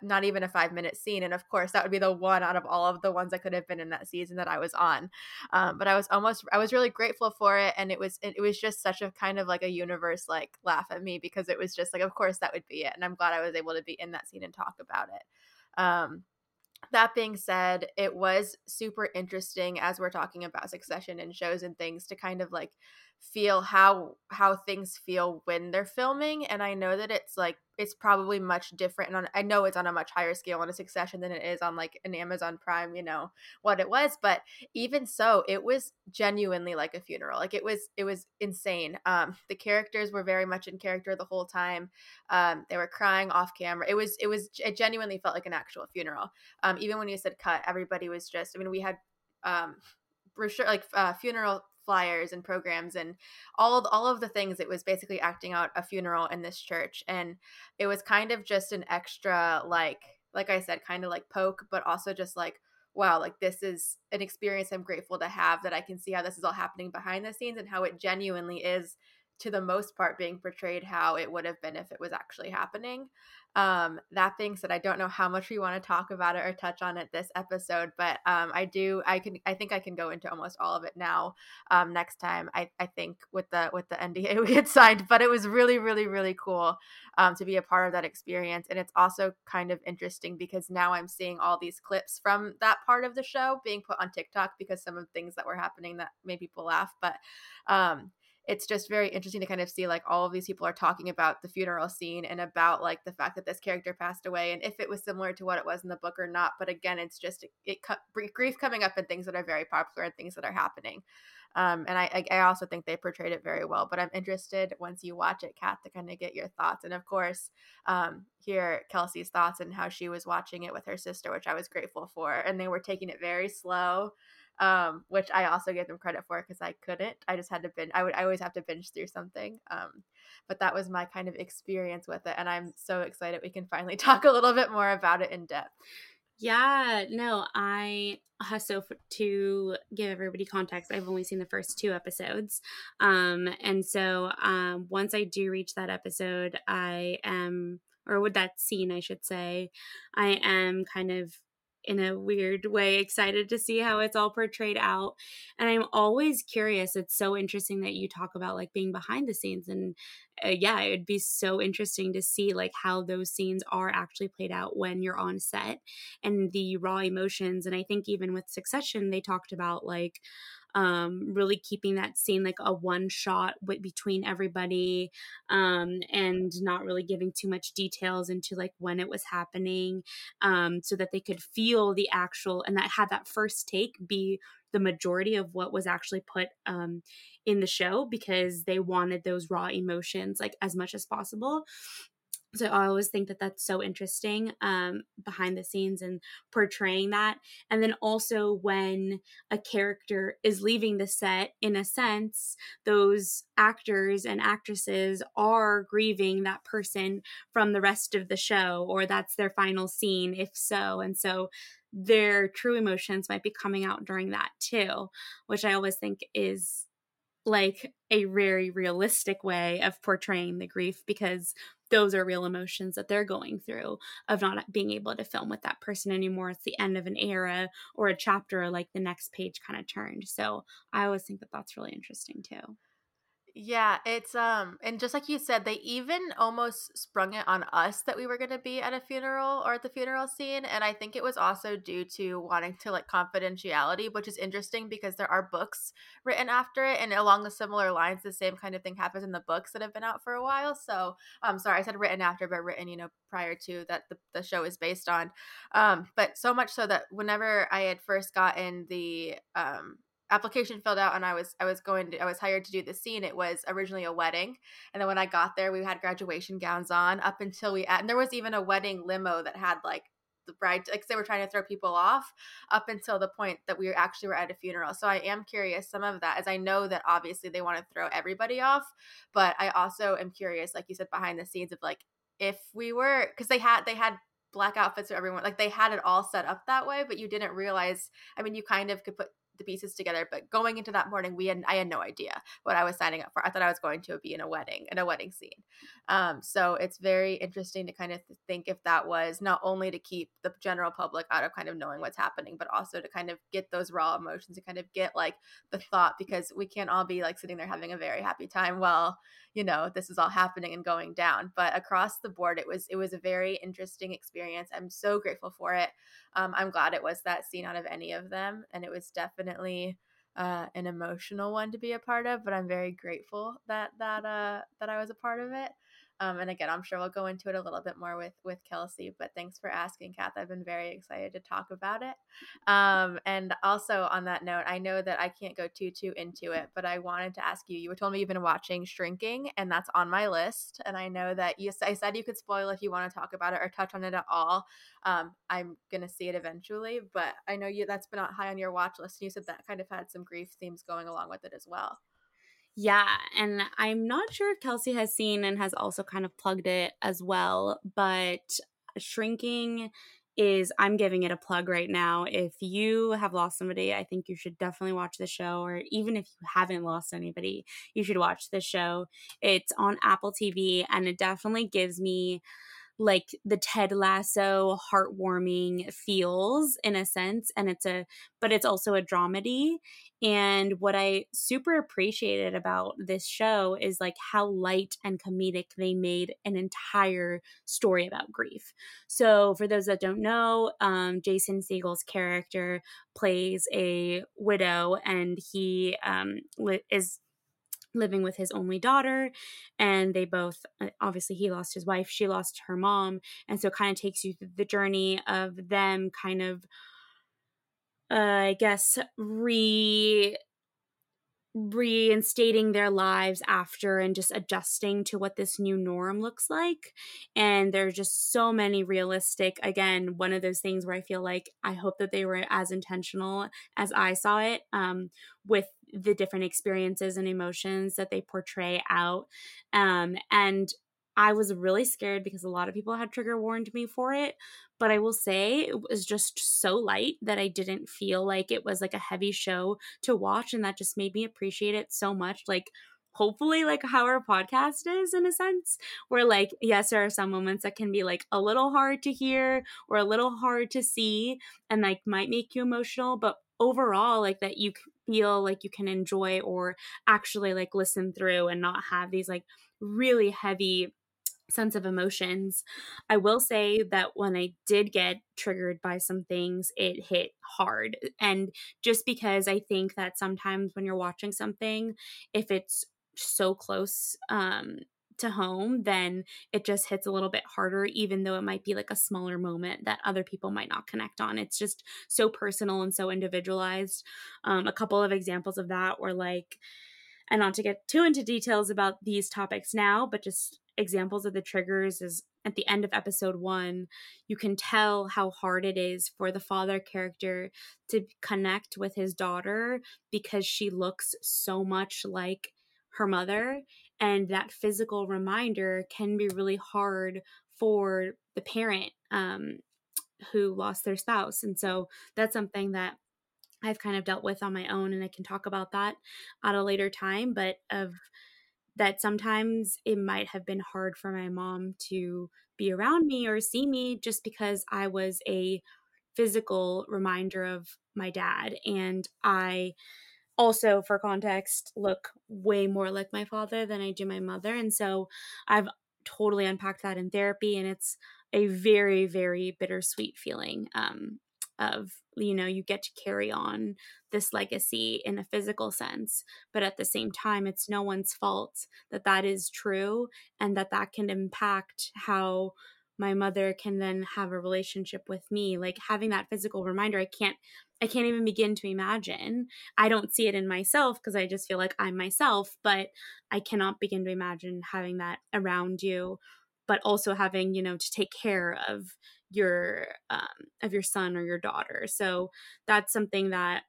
not even a 5-minute scene. And of course that would be the one out of all of the ones that could have been in that season that I was on. But I was really grateful for it. And it was just such a kind of like a universe, like laugh at me, because it was just like, of course that would be it. And I'm glad I was able to be in that scene and talk about it. That being said, it was super interesting as we're talking about Succession and shows and things to kind of like feel how things feel when they're filming. And I know that it's like, it's probably much different. And I know it's on a much higher scale on a Succession than it is on like an Amazon Prime, you know, what it was. But even so, it was genuinely like a funeral. Like it was insane. The characters were very much in character the whole time. They were crying off camera. It genuinely felt like an actual funeral. Even when you said cut, everybody was just, I mean, we had funeral flyers and programs and all of the things. It was basically acting out a funeral in this church. And it was kind of just an extra, like I said, kind of like poke, but also just like, wow, like this is an experience I'm grateful to have, that I can see how this is all happening behind the scenes and how it genuinely is, to the most part, being portrayed how it would have been if it was actually happening. That being said, I don't know how much we want to talk about it or touch on it this episode, but I think I can go into almost all of it now. Next time, I think with the NDA we had signed, but it was really, really, really cool to be a part of that experience. And it's also kind of interesting because now I'm seeing all these clips from that part of the show being put on TikTok, because some of the things that were happening that made people laugh, but it's just very interesting to kind of see like all of these people are talking about the funeral scene and about like the fact that this character passed away and if it was similar to what it was in the book or not. But again, it's just grief coming up and things that are very popular and things that are happening. And I also think they portrayed it very well, but I'm interested once you watch it, Kat, to kind of get your thoughts. And of course, hear Kelsey's thoughts and how she was watching it with her sister, which I was grateful for. And they were taking it very slow. Which I also gave them credit for because I couldn't. I just had to binge. I always have to binge through something. But that was my kind of experience with it. And I'm so excited we can finally talk a little bit more about it in depth. Yeah, no, to give everybody context, I've only seen the first 2 episodes. And so once I do reach that episode, with that scene, I should say, I am kind of in a weird way excited to see how it's all portrayed out. And I'm always curious. It's so interesting that you talk about like being behind the scenes, and yeah, it'd be so interesting to see like how those scenes are actually played out when you're on set and the raw emotions. And I think even with Succession, they talked about like really keeping that scene like a one shot between everybody, and not really giving too much details into like when it was happening, so that they could feel the actual, and that had that first take be the majority of what was actually put in the show, because they wanted those raw emotions like as much as possible. So I always think that that's so interesting, behind the scenes and portraying that. And then also when a character is leaving the set, in a sense, those actors and actresses are grieving that person from the rest of the show, or that's their final scene, if so. And so their true emotions might be coming out during that too, which I always think is like a very realistic way of portraying the grief, because those are real emotions that they're going through of not being able to film with that person anymore. It's the end of an era or a chapter, like the next page kind of turned. So I always think that that's really interesting too. Yeah, it's and just like you said, they even almost sprung it on us that we were going to be at a funeral or at the funeral scene. And I think it was also due to wanting to like confidentiality, which is interesting because there are books written after it, and along the similar lines, the same kind of thing happens in the books that have been out for a while. So sorry, I said written after, but written, you know, prior to that the show is based on. But so much so that whenever I had first gotten the application filled out and I was hired to do the scene, it was originally a wedding. And then when I got there, we had graduation gowns on up until and there was even a wedding limo that had like the bride, like they were trying to throw people off up until the point that we actually were at a funeral. So I am curious some of that, as I know that obviously they want to throw everybody off, but I also am curious, like you said, behind the scenes of like, if we were, because they had black outfits for everyone, like they had it all set up that way, but you didn't realize, I mean, you kind of could put the pieces together, but going into that morning, I had no idea what I was signing up for. I thought I was going to be in a wedding scene. So it's very interesting to kind of think if that was not only to keep the general public out of kind of knowing what's happening, but also to kind of get those raw emotions, to kind of get like the thought, because we can't all be like sitting there having a very happy time while, you know, this is all happening and going down. But across the board, it was a very interesting experience. I'm so grateful for it. I'm glad it was that scene out of any of them, and it was definitely an emotional one to be a part of, but I'm very grateful that I was a part of it. And again, I'm sure we'll go into it a little bit more with Kelsey, but thanks for asking, Kath. I've been very excited to talk about it. And also on that note, I know that I can't go too into it, but I wanted to ask you, you told me you've been watching Shrinking, and that's on my list. And I know that I said you could spoil if you want to talk about it or touch on it at all. I'm going to see it eventually, but I know that's been high on your watch list. And you said that kind of had some grief themes going along with it as well. Yeah, and I'm not sure if Kelsey has seen and has also kind of plugged it as well, but Shrinking is, I'm giving it a plug right now. If you have lost somebody, I think you should definitely watch the show, or even if you haven't lost anybody, you should watch the show. It's on Apple TV, and it definitely gives me like the Ted Lasso heartwarming feels in a sense, and but it's also a dramedy. And what I super appreciated about this show is like how light and comedic they made an entire story about grief. So for those that don't know, Jason Segel's character plays a widow, and he is living with his only daughter, and they both, obviously he lost his wife, she lost her mom, and so it kind of takes you through the journey of them kind of reinstating their lives after, and just adjusting to what this new norm looks like. And there's just so many realistic, again, one of those things where I feel like I hope that they were as intentional as I saw it with the different experiences and emotions that they portray out. And I was really scared because a lot of people had trigger warned me for it, but I will say it was just so light that I didn't feel like it was like a heavy show to watch. And that just made me appreciate it so much. Like, hopefully, like how our podcast is in a sense, where like, yes, there are some moments that can be like a little hard to hear or a little hard to see and like might make you emotional, but overall, like that you feel like you can enjoy or actually like listen through and not have these like really heavy sense of emotions. I will say that when I did get triggered by some things, it hit hard. And just because I think that sometimes when you're watching something, if it's so close to home, then it just hits a little bit harder, even though it might be like a smaller moment that other people might not connect on. It's just so personal and so individualized. A couple of examples of that were like, and not to get too into details about these topics now, but just examples of the triggers is at the end of episode 1, you can tell how hard it is for the father character to connect with his daughter because she looks so much like her mother. And that physical reminder can be really hard for the parent who lost their spouse. And so that's something that I've kind of dealt with on my own, and I can talk about that at a later time, but of that sometimes it might have been hard for my mom to be around me or see me just because I was a physical reminder of my dad. And I also, for context, look way more like my father than I do my mother. And so I've totally unpacked that in therapy, and it's a very, very bittersweet feeling of, you know, you get to carry on this legacy in a physical sense, but at the same time, it's no one's fault that that is true, and that can impact how my mother can then have a relationship with me. Like having that physical reminder, I can't even begin to imagine. I don't see it in myself because I just feel like I'm myself, but I cannot begin to imagine having that around you but also having, you know, to take care of your son or your daughter. So that's something that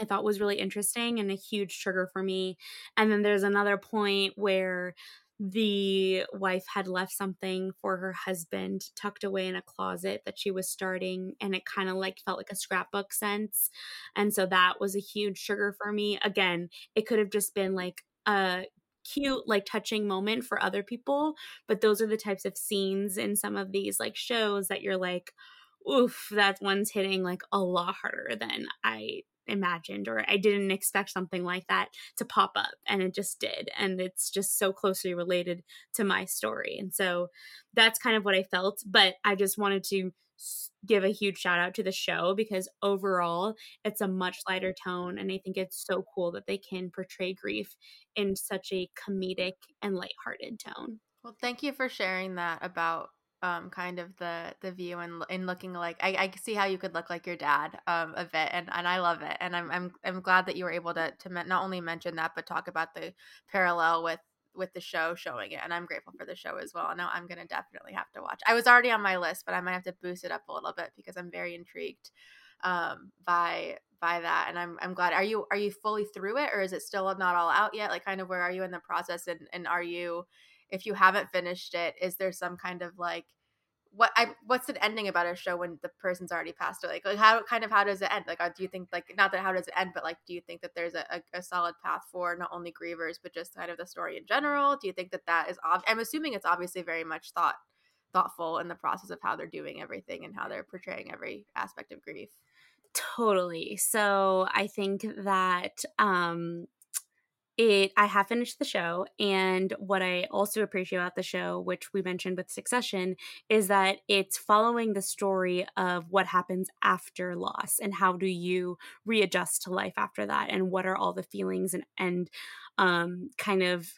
I thought was really interesting and a huge trigger for me. And then there's another point where the wife had left something for her husband tucked away in a closet that she was starting, and it kind of like felt like a scrapbook sense. And so that was a huge trigger for me. Again, it could have just been like a cute, like touching moment for other people, but those are the types of scenes in some of these like shows that you're like, oof, that one's hitting like a lot harder than I imagined, or I didn't expect something like that to pop up, and it just did, and it's just so closely related to my story. And so that's kind of what I felt, but I just wanted to give a huge shout out to the show because overall it's a much lighter tone, and I think it's so cool that they can portray grief in such a comedic and lighthearted tone. Well, thank you for sharing that about kind of the view and looking like I see how you could look like your dad a bit, and I love it, and I'm glad that you were able to not only mention that but talk about the parallel with the show showing it, and I'm grateful for the show as well. I know I'm gonna definitely have to watch. I was already on my list, but I might have to boost it up a little bit because I'm very intrigued by that, and I'm glad. Are you fully through it, or is it still not all out yet? Like, kind of where are you in the process, and are you? If you haven't finished it, is there some kind of like what's an ending about a show when the person's already passed away? Like how does it end? Like, do you think like not that how does it end, but like, do you think that there's a solid path for not only grievers, but just kind of the story in general? Do you think that is I'm assuming it's obviously very much thoughtful in the process of how they're doing everything and how they're portraying every aspect of grief. Totally. So I think that, I have finished the show, and what I also appreciate about the show, which we mentioned with Succession, is that it's following the story of what happens after loss and how do you readjust to life after that, and what are all the feelings and kind of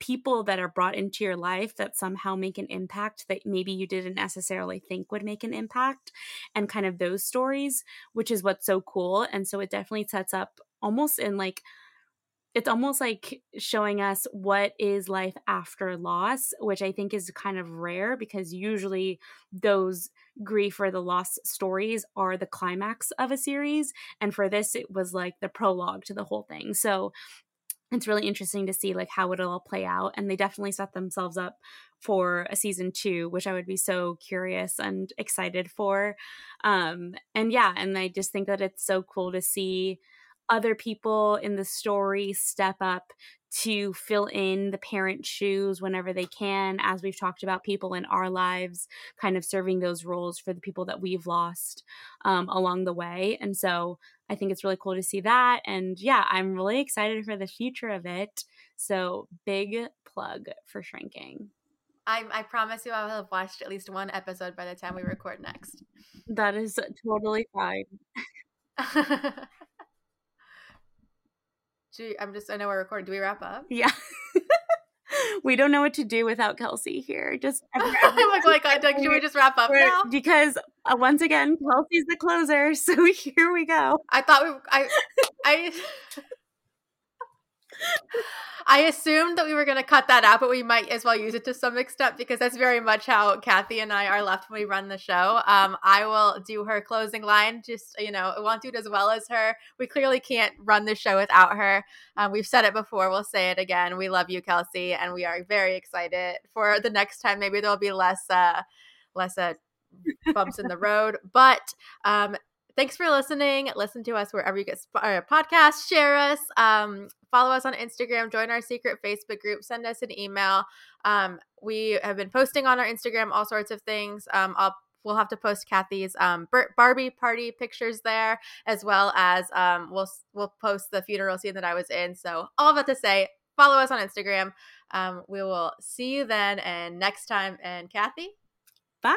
people that are brought into your life that somehow make an impact that maybe you didn't necessarily think would make an impact, and kind of those stories, which is what's so cool. And so it definitely sets up it's almost like showing us what is life after loss, which I think is kind of rare because usually those grief or the loss stories are the climax of a series. And for this, it was like the prologue to the whole thing. So it's really interesting to see like how it'll all play out. And they definitely set themselves up for a season 2, which I would be so curious and excited for. And I just think that it's so cool to see other people in the story step up to fill in the parent shoes whenever they can, as we've talked about people in our lives, kind of serving those roles for the people that we've lost along the way. And so I think it's really cool to see that. And yeah, I'm really excited for the future of it. So big plug for Shrinking. I promise you I will have watched at least one episode by the time we record next. That is totally fine. I know we're recording. Do we wrap up? Yeah. We don't know what to do without Kelsey here. Just I'm like, oh my God, should we just wrap up now? Because once again, Kelsey's the closer, so here we go. I assumed that we were going to cut that out, but we might as well use it to some extent because that's very much how Kathy and I are left when we run the show. I will do her closing line. Just, you know, I won't do it as well as her. We clearly can't run the show without her. We've said it before. We'll say it again. We love you, Kelsey, and we are very excited for the next time. Maybe there'll be less bumps in the road, but thanks for listening. Listen to us wherever you get podcasts. Share us. Follow us on Instagram. Join our secret Facebook group. Send us an email. We have been posting on our Instagram all sorts of things. We'll have to post Kathy's Barbie party pictures there, as well as we'll post the funeral scene that I was in. So all that to say, follow us on Instagram. We will see you then and next time. And Kathy, bye.